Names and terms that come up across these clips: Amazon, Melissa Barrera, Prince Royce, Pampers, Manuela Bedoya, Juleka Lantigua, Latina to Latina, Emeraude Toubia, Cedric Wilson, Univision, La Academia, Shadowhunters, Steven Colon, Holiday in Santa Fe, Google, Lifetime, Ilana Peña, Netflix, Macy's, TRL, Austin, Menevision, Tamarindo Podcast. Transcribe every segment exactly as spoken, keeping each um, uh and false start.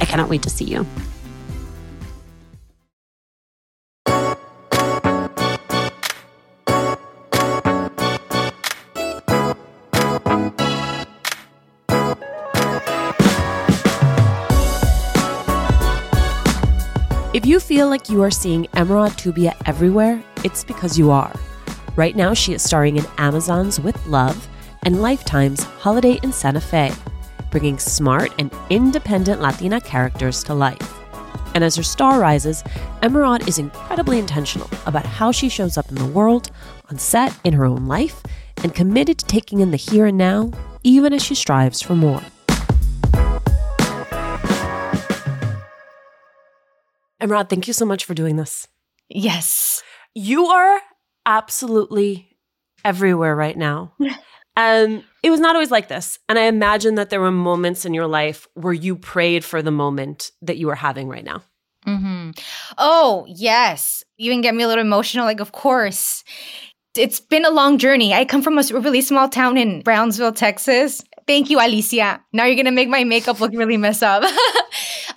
I cannot wait to see you. If you feel like you are seeing Emeraude Toubia everywhere, it's because you are. Right now, she is starring in Amazon's With Love and Lifetime's Holiday in Santa Fe, bringing smart and independent Latina characters to life. And as her star rises, Emeraude is incredibly intentional about how she shows up in the world, on set, in her own life, and committed to taking in the here and now, even as she strives for more. Emeraude, thank you so much for doing this. Yes. You are absolutely everywhere right now. Um, it was not always like this. And I imagine that there were moments in your life where you prayed for the moment that you are having right now. Mm-hmm. Oh, yes. You can get me a little emotional. Like, of course. It's been a long journey. I come from a really small town in Brownsville, Texas. Thank you, Alicia. Now you're going to make my makeup look really mess up.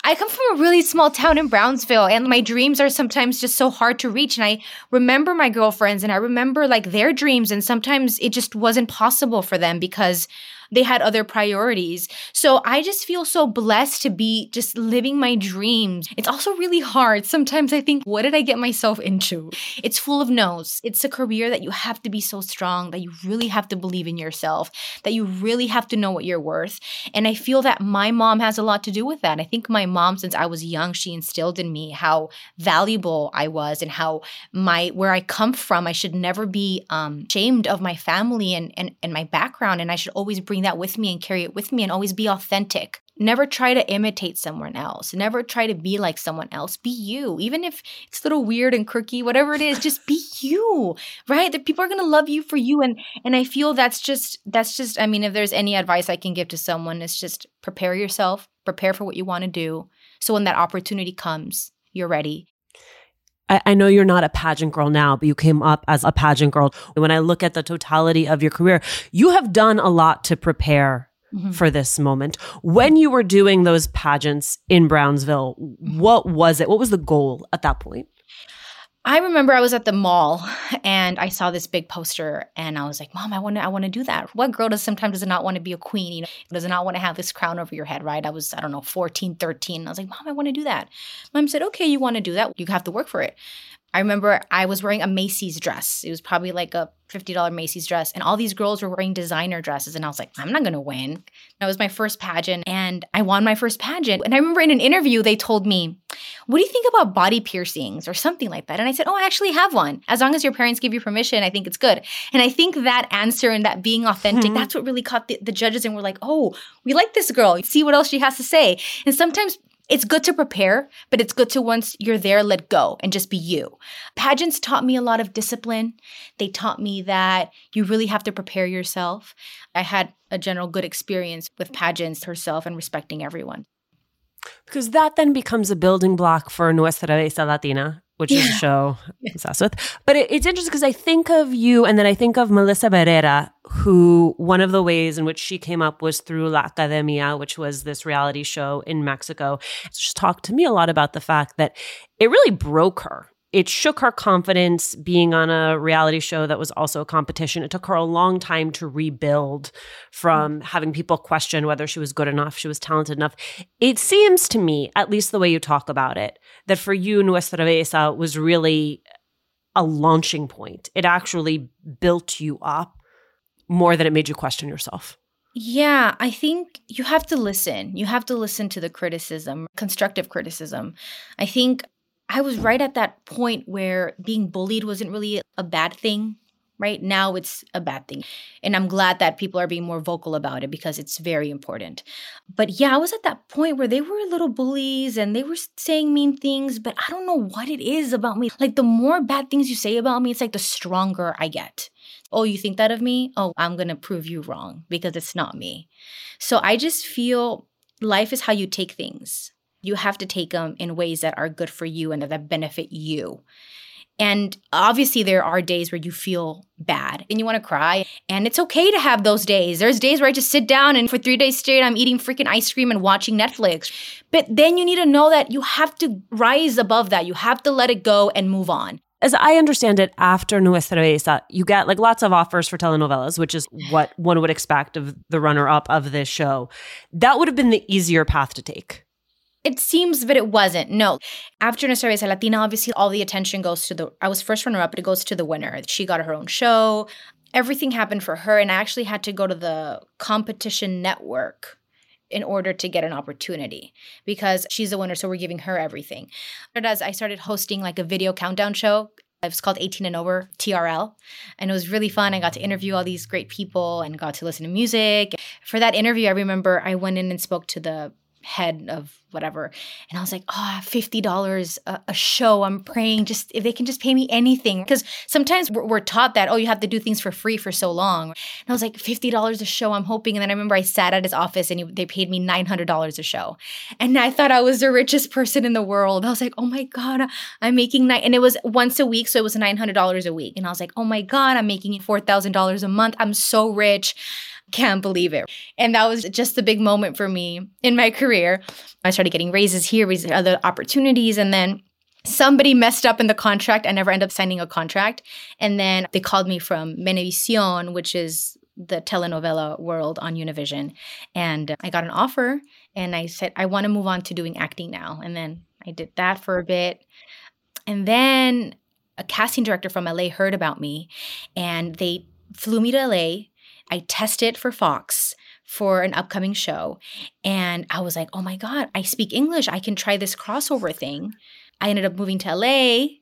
I come from a really small town in Brownsville, and my dreams are sometimes just so hard to reach. And I remember my girlfriends, and I remember like their dreams, and sometimes it just wasn't possible for them because they had other priorities. So I just feel so blessed to be just living my dreams. It's also really hard. Sometimes I think, what did I get myself into? It's full of no's. It's a career that you have to be so strong, that you really have to believe in yourself, that you really have to know what you're worth. And I feel that my mom has a lot to do with that. I think my mom, since I was young, she instilled in me how valuable I was and how my where I come from, I should never be um, ashamed of my family and, and, and my background. And I should always bring that with me and carry it with me and always be authentic. Never try to imitate someone else. Never try to be like someone else. Be you. Even if it's a little weird and quirky, whatever it is, just be you, right? The people are going to love you for you. And and I feel that's just, that's just, I mean, if there's any advice I can give to someone, it's just prepare yourself, prepare for what you want to do. So when that opportunity comes, you're ready. I know you're not a pageant girl now, but you came up as a pageant girl. When I look at the totality of your career, you have done a lot to prepare mm-hmm. for this moment. When you were doing those pageants in Brownsville, what was it? What was the goal at that point? I remember I was at the mall and I saw this big poster and I was like, Mom, I want to I want to do that. What girl does sometimes does not want to be a queen, you know, does not want to have this crown over your head, right? I was, I don't know, fourteen, thirteen. I was like, Mom, I want to do that. Mom said, okay, you want to do that. You have to work for it. I remember I was wearing a Macy's dress. It was probably like a fifty dollars Macy's dress. And all these girls were wearing designer dresses. And I was like, I'm not going to win. That was my first pageant. And I won my first pageant. And I remember in an interview, they told me, what do you think about body piercings or something like that? And I said, oh, I actually have one. As long as your parents give you permission, I think it's good. And I think that answer and that being authentic, mm-hmm. that's what really caught the, the judges. And we're like, oh, we like this girl. See what else she has to say. And sometimes It's good to prepare, but it's good to, once you're there, let go and just be you. Pageants taught me a lot of discipline. They taught me that you really have to prepare yourself. I had a general good experience with pageants herself and respecting everyone. Because that then becomes a building block for Nuestra Belleza Latina, which yeah. is a show I'm yeah. obsessed with. But it, it's interesting because I think of you and then I think of Melissa Barrera, who one of the ways in which she came up was through La Academia, which was this reality show in Mexico. She's talked to me a lot about the fact that it really broke her. It shook her confidence being on a reality show that was also a competition. It took her a long time to rebuild from having people question whether she was good enough, she was talented enough. It seems to me, at least the way you talk about it, that for you, Nuestra Belleza was really a launching point. It actually built you up more than it made you question yourself. Yeah, I think you have to listen. You have to listen to the criticism, constructive criticism. I think I was right at that point where being bullied wasn't really a bad thing, right? Now it's a bad thing. And I'm glad that people are being more vocal about it because it's very important. But yeah, I was at that point where they were little bullies and they were saying mean things, but I don't know what it is about me. Like the more bad things you say about me, it's like the stronger I get. Oh, you think that of me? Oh, I'm going to prove you wrong because it's not me. So I just feel life is how you take things. You have to take them in ways that are good for you and that benefit you. And obviously there are days where you feel bad and you want to cry. And it's okay to have those days. There's days where I just sit down and for three days straight, I'm eating freaking ice cream and watching Netflix. But then you need to know that you have to rise above that. You have to let it go and move on. As I understand it, after Nuestra Belleza, you get like lots of offers for telenovelas, which is what one would expect of the runner-up of this show. That would have been the easier path to take. It seems, but it wasn't. No. After Nuestra Belleza Latina, obviously, all the attention goes to the – I was first runner-up, but it goes to the winner. She got her own show. Everything happened for her, and I actually had to go to the competition network in order to get an opportunity because she's the winner, so we're giving her everything. And as I started hosting like a video countdown show – it was called eighteen and over, T R L. And it was really fun. I got to interview all these great people and got to listen to music. For that interview, I remember I went in and spoke to the – head of whatever. And I was like, oh, fifty dollars a, a show. I'm praying just if they can just pay me anything. Because sometimes we're, we're taught that, oh, you have to do things for free for so long. And I was like, fifty dollars a show, I'm hoping. And then I remember I sat at his office and he, they paid me nine hundred dollars a show. And I thought I was the richest person in the world. I was like, oh my God, I'm making nine. And it was once a week. So it was nine hundred dollars a week. And I was like, oh my God, I'm making four thousand dollars a month. I'm so rich. Can't believe it. And that was just the big moment for me in my career. I started getting raises here, raises other opportunities. And then somebody messed up in the contract. I never ended up signing a contract. And then they called me from Menevision, which is the telenovela world on Univision. And I got an offer and I said, I want to move on to doing acting now. And then I did that for a bit. And then a casting director from L A heard about me and they flew me to L A. I tested for Fox for an upcoming show, and I was like, oh my God, I speak English. I can try this crossover thing. I ended up moving to L A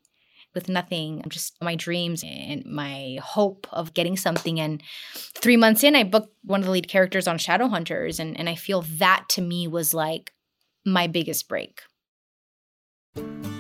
with nothing, just my dreams and my hope of getting something. And three months in, I booked one of the lead characters on Shadowhunters, and, and I feel that to me was like my biggest break.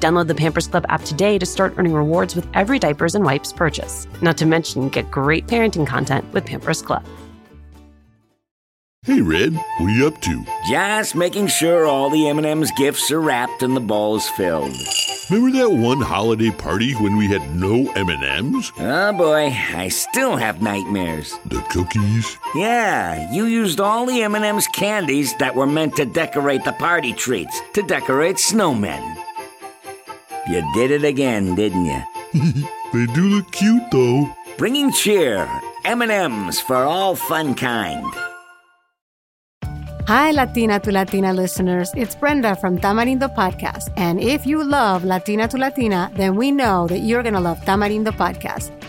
Download the Pampers Club app today to start earning rewards with every diapers and wipes purchase. Not to mention, get great parenting content with Pampers Club. Hey, Red, what are you up to? Just making sure all the M and M's gifts are wrapped and the ball's filled. Remember that one holiday party when we had no M and M's? Oh boy, I still have nightmares. The cookies? Yeah, you used all the M and M's candies that were meant to decorate the party treats, to decorate snowmen. You did it again, didn't you? They do look cute, though. Bringing cheer, M and M's for all fun kind. Hi, Latina to Latina listeners. It's Brenda from Tamarindo Podcast. And if you love Latina to Latina, then we know that you're going to love Tamarindo Podcast.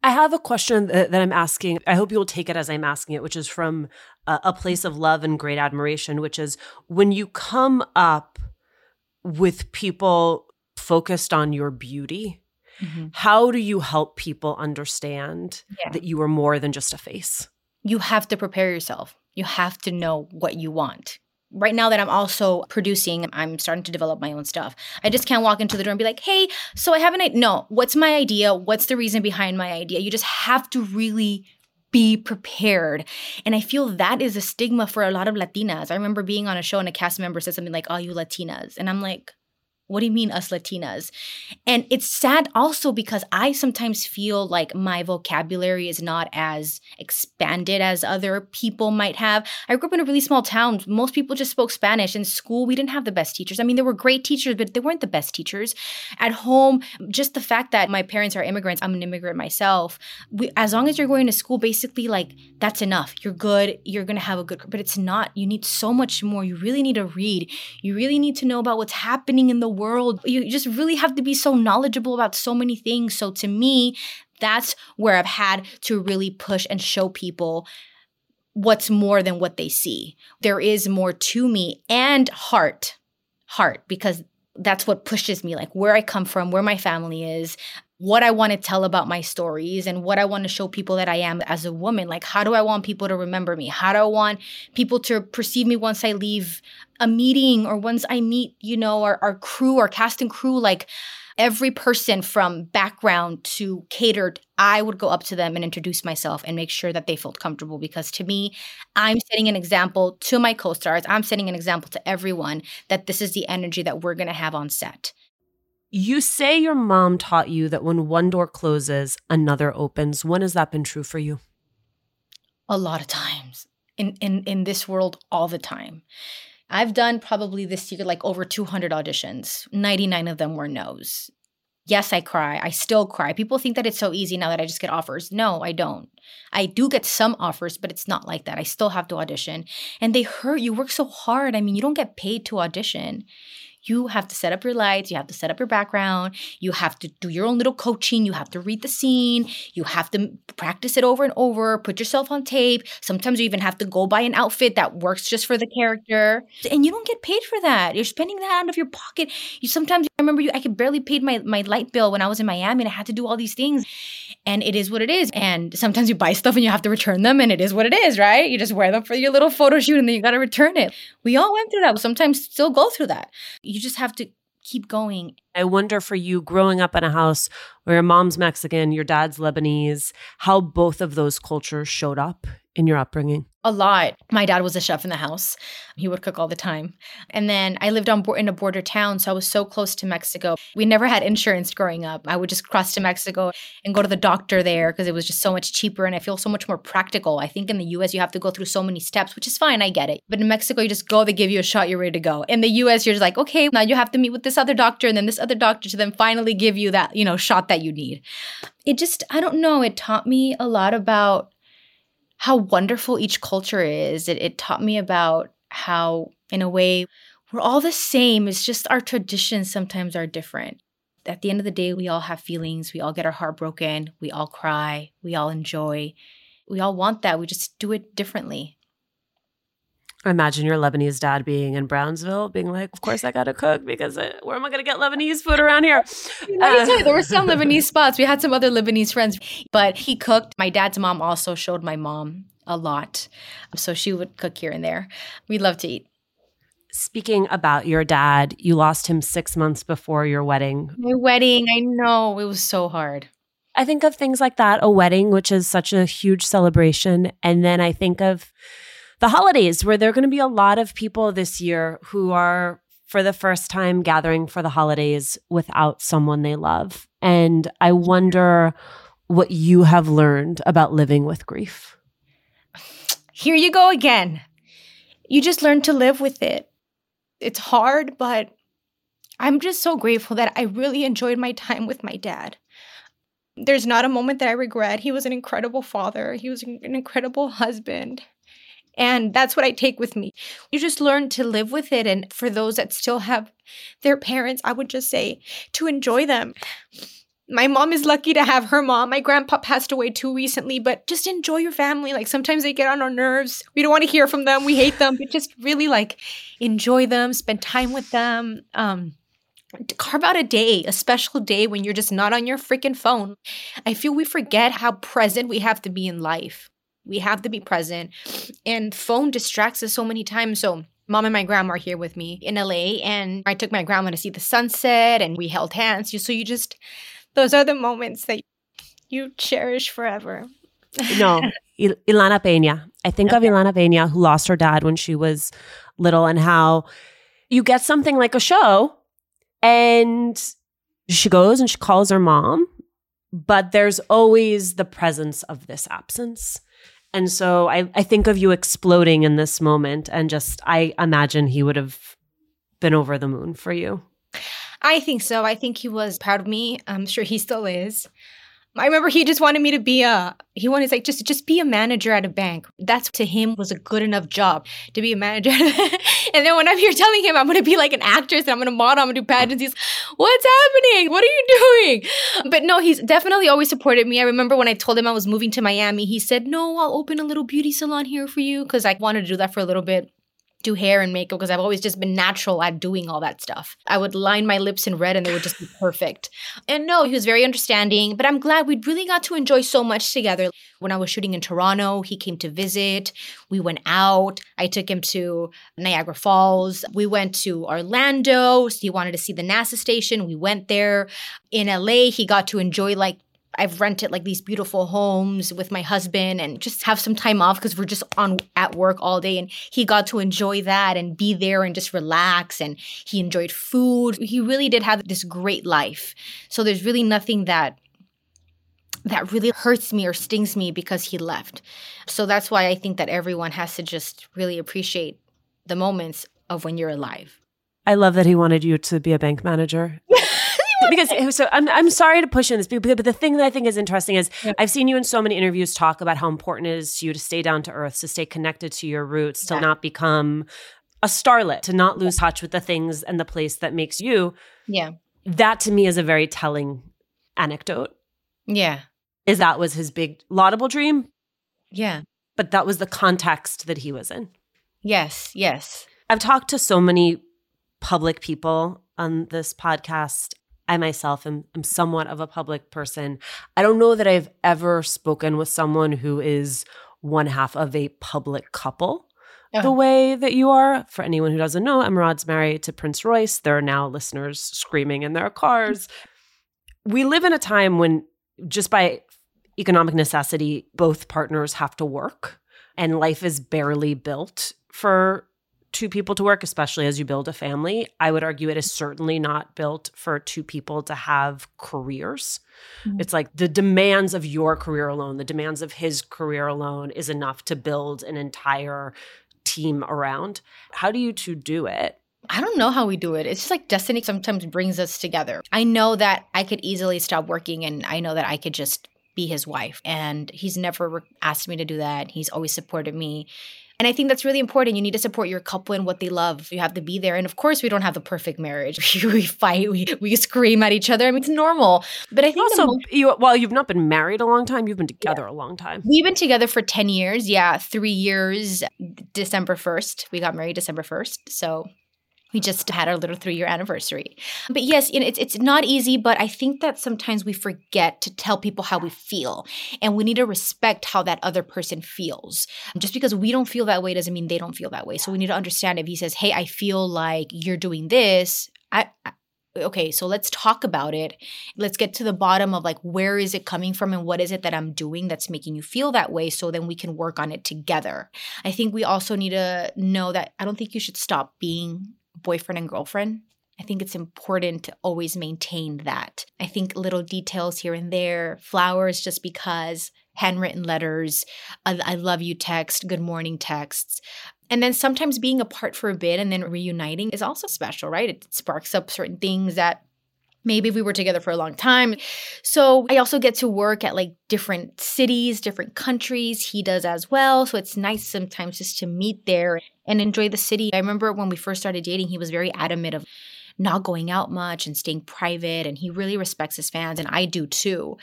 I have a question that I'm asking. I hope you'll take it as I'm asking it, which is from a place of love and great admiration, which is when you come up with people focused on your beauty, mm-hmm. how do you help people understand yeah. that you are more than just a face? You have to prepare yourself. You have to know what you want. Right now that I'm also producing, I'm starting to develop my own stuff. I just can't walk into the door and be like, hey, so I have an idea. No, what's my idea? What's the reason behind my idea? You just have to really be prepared. And I feel that is a stigma for a lot of Latinas. I remember being on a show and a cast member said something like, oh, you Latinas. And I'm like, what do you mean us Latinas? And it's sad also because I sometimes feel like my vocabulary is not as expanded as other people might have. I grew up in a really small town. Most people just spoke Spanish. In school, we didn't have the best teachers. I mean, there were great teachers, but they weren't the best teachers. At home, just the fact that my parents are immigrants, I'm an immigrant myself. We, as long as you're going to school, basically, like, that's enough. You're good. You're going to have a good career. But it's not. You need so much more. You really need to read. You really need to know about what's happening in the world. You just really have to be so knowledgeable about so many things. So to me, that's where I've had to really push and show people what's more than what they see. There is more to me, and heart, heart, because that's what pushes me, like where I come from, where my family is, what I want to tell about my stories, and what I want to show people that I am as a woman. Like, how do I want people to remember me? How do I want people to perceive me once I leave a meeting, or once I meet, you know, our, our crew, our cast and crew? Like, every person from background to catered, I would go up to them and introduce myself and make sure that they felt comfortable, because to me, I'm setting an example to my co-stars. I'm setting an example to everyone that this is the energy that we're going to have on set. You say your mom taught you that when one door closes, another opens. When has that been true for you? A lot of times. In in in this world, all the time. I've done probably this year like over two hundred auditions. ninety-nine of them were no's. Yes, I cry. I still cry. People think that it's so easy now that I just get offers. No, I don't. I do get some offers, but it's not like that. I still have to audition. And they hurt. You work so hard. I mean, you don't get paid to audition. You have to set up your lights. You have to set up your background. You have to do your own little coaching. You have to read the scene. You have to practice it over and over. Put yourself on tape. Sometimes you even have to go buy an outfit that works just for the character. And you don't get paid for that. You're spending that out of your pocket. You sometimes, I remember you, I could barely pay my, my light bill when I was in Miami, and I had to do all these things. And it is what it is. And sometimes you buy stuff and you have to return them, and it is what it is, right? You just wear them for your little photo shoot and then you got to return it. We all went through that. Sometimes still go through that. You just have to keep going. I wonder for you, growing up in a house where your mom's Mexican, your dad's Lebanese, how both of those cultures showed up in your upbringing? A lot. My dad was a chef in the house. He would cook all the time. And then I lived on bo- in a border town, so I was so close to Mexico. We never had insurance growing up. I would just cross to Mexico and go to the doctor there because it was just so much cheaper, and I feel so much more practical. I think in the U S you have to go through so many steps, which is fine. I get it. But in Mexico, you just go, they give you a shot, you're ready to go. In the U S, you're just like, okay, now you have to meet with this other doctor and then this other doctor to then finally give you that, you know, shot that you need. It just, I don't know, it taught me a lot about how wonderful each culture is. It, it taught me about how, in a way, we're all the same. It's just our traditions sometimes are different. At the end of the day, we all have feelings. We all get our heart broken. We all cry. We all enjoy. We all want that. We just do it differently. Imagine your Lebanese dad being in Brownsville, being like, of course I got to cook because I, where am I going to get Lebanese food around here? Let me tell you, there were some Lebanese spots. We had some other Lebanese friends, but he cooked. My dad's mom also showed my mom a lot. So she would cook here and there. We love to eat. Speaking about your dad, you lost him six months before your wedding. My wedding, I know. It was so hard. I think of things like that, a wedding, which is such a huge celebration. And then I think of the holidays, where there are going to be a lot of people this year who are, for the first time, gathering for the holidays without someone they love. And I wonder what you have learned about living with grief. Here you go again. You just learn to live with it. It's hard, but I'm just so grateful that I really enjoyed my time with my dad. There's not a moment that I regret. He was an incredible father. He was an incredible husband. And that's what I take with me. You just learn to live with it. And for those that still have their parents, I would just say to enjoy them. My mom is lucky to have her mom. My grandpa passed away too recently, but just enjoy your family. Like sometimes they get on our nerves. We don't want to hear from them. We hate them. But just really like enjoy them, spend time with them. Um, carve out a day, a special day when you're just not on your freaking phone. I feel we forget how present we have to be in life. We have to be present. And phone distracts us so many times. So mom and my grandma are here with me in L A. And I took my grandma to see the sunset and we held hands. So you just, those are the moments that you cherish forever. No, Il- Ilana Peña. I think okay. of Ilana Peña, who lost her dad when she was little, and how you get something like a show and she goes and she calls her mom, but there's always the presence of this absence. And so I, I think of you exploding in this moment, and just, I imagine he would have been over the moon for you. I think so. I think he was proud of me. I'm sure he still is. I remember he just wanted me to be a, he wanted like, just, just be a manager at a bank. That's to him was a good enough job, to be a manager. And then when I'm here telling him I'm going to be like an actress and I'm going to model, I'm going to do pageants, he's, what's happening? What are you doing? But no, he's definitely always supported me. I remember when I told him I was moving to Miami, he said, no, I'll open a little beauty salon here for you, because I wanted to do that for a little bit. Do hair and makeup, because I've always just been natural at doing all that stuff. I would line my lips in red and they would just be perfect. And no, he was very understanding, but I'm glad we really got to enjoy so much together. When I was shooting in Toronto, he came to visit. We went out. I took him to Niagara Falls. We went to Orlando. He wanted to see the NASA station. We went there. In L A, he got to enjoy like I've rented like these beautiful homes with my husband and just have some time off because we're just on at work all day. And he got to enjoy that and be there and just relax. And he enjoyed food. He really did have this great life. So there's really nothing that that really hurts me or stings me because he left. So that's why I think that everyone has to just really appreciate the moments of when you're alive. I love that he wanted you to be a bank manager. Because it was so I'm I'm sorry to push in this, but the thing that I think is interesting is yeah. I've seen you in so many interviews talk about how important it is to you to stay down to earth, to stay connected to your roots, to yeah. not become a starlet, to not lose touch with the things and the place that makes you. Yeah. That to me is a very telling anecdote. Yeah. Is that was his big laudable dream. Yeah. But that was the context that he was in. Yes, yes. I've talked to so many public people on this podcast. I myself am, am somewhat of a public person. I don't know that I've ever spoken with someone who is one half of a public couple uh-huh. the way that you are. For anyone who doesn't know, Emeraude's married to Prince Royce. There are now listeners screaming in their cars. We live in a time when just by economic necessity, both partners have to work, and life is barely built for two people to work, especially as you build a family. I would argue it is certainly not built for two people to have careers. Mm-hmm. It's like the demands of your career alone, the demands of his career alone is enough to build an entire team around. How do you two do it? I don't know how we do it. It's just like destiny sometimes brings us together. I know that I could easily stop working, and I know that I could just be his wife. And he's never asked me to do that. He's always supported me. And I think that's really important. You need to support your couple in what they love. You have to be there. And of course, we don't have the perfect marriage. We fight. We, we scream at each other. I mean, it's normal. But I think also, most- you, while you've not been married a long time, you've been together yeah. a long time. We've been together for ten years. Yeah, three years. December first. We got married December first. So we just had our little three-year anniversary. But yes, you know, it's it's not easy, but I think that sometimes we forget to tell people how we feel. And we need to respect how that other person feels. Just because we don't feel that way doesn't mean they don't feel that way. So we need to understand if he says, hey, I feel like you're doing this, I, I okay, so let's talk about it. Let's get to the bottom of like, where is it coming from and what is it that I'm doing that's making you feel that way, so then we can work on it together. I think we also need to know that I don't think you should stop being boyfriend and girlfriend. I think it's important to always maintain that. I think little details here and there, flowers just because, handwritten letters, I, I love you text, good morning texts. And then sometimes being apart for a bit and then reuniting is also special, right? It sparks up certain things that maybe we were together for a long time. So I also get to work at like different cities, different countries. He does as well. So it's nice sometimes just to meet there and enjoy the city. I remember when we first started dating, he was very adamant of not going out much and staying private. And he really respects his fans. And I do too.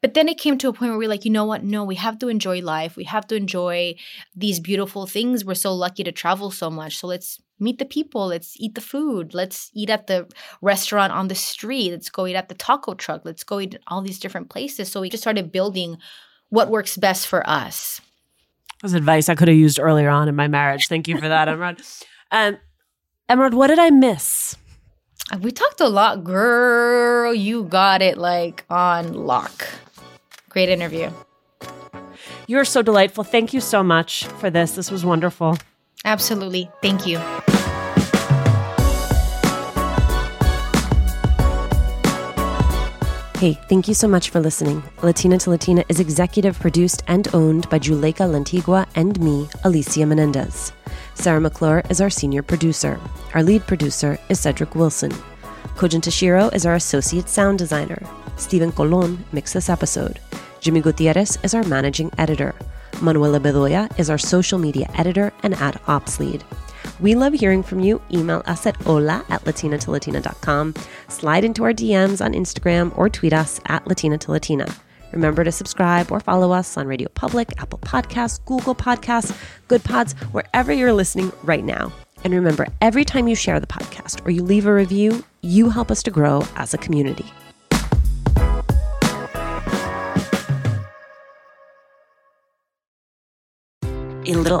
But then it came to a point where we were like, you know what? No, we have to enjoy life. We have to enjoy these beautiful things. We're so lucky to travel so much. So let's meet the people. Let's eat the food. Let's eat at the restaurant on the street. Let's go eat at the taco truck. Let's go eat at all these different places. So we just started building what works best for us. That was advice I could have used earlier on in my marriage. Thank you for that, Emeraude. Um, Emeraude, what did I miss? We talked a lot, girl. You got it like on lock. Great interview. You're so delightful. Thank you so much for this. This was wonderful. Absolutely. Thank you. Hey, thank you so much for listening. Latina to Latina is executive produced and owned by Juleka Lantigua and me, Alicia Menendez. Sarah McClure is our senior producer. Our lead producer is Cedric Wilson. Kojin Tashiro is our associate sound designer. Steven Colon mixed this episode. Jimmy Gutierrez is our managing editor. Manuela Bedoya is our social media editor and ad ops lead. We love hearing from you. Email us at hola at latinatolatina.com. Slide into our D Ms on Instagram or tweet us at Latina to Latina. Remember to subscribe or follow us on Radio Public, Apple Podcasts, Google Podcasts, Good Pods, wherever you're listening right now. And remember, every time you share the podcast or you leave a review, you help us to grow as a community. A little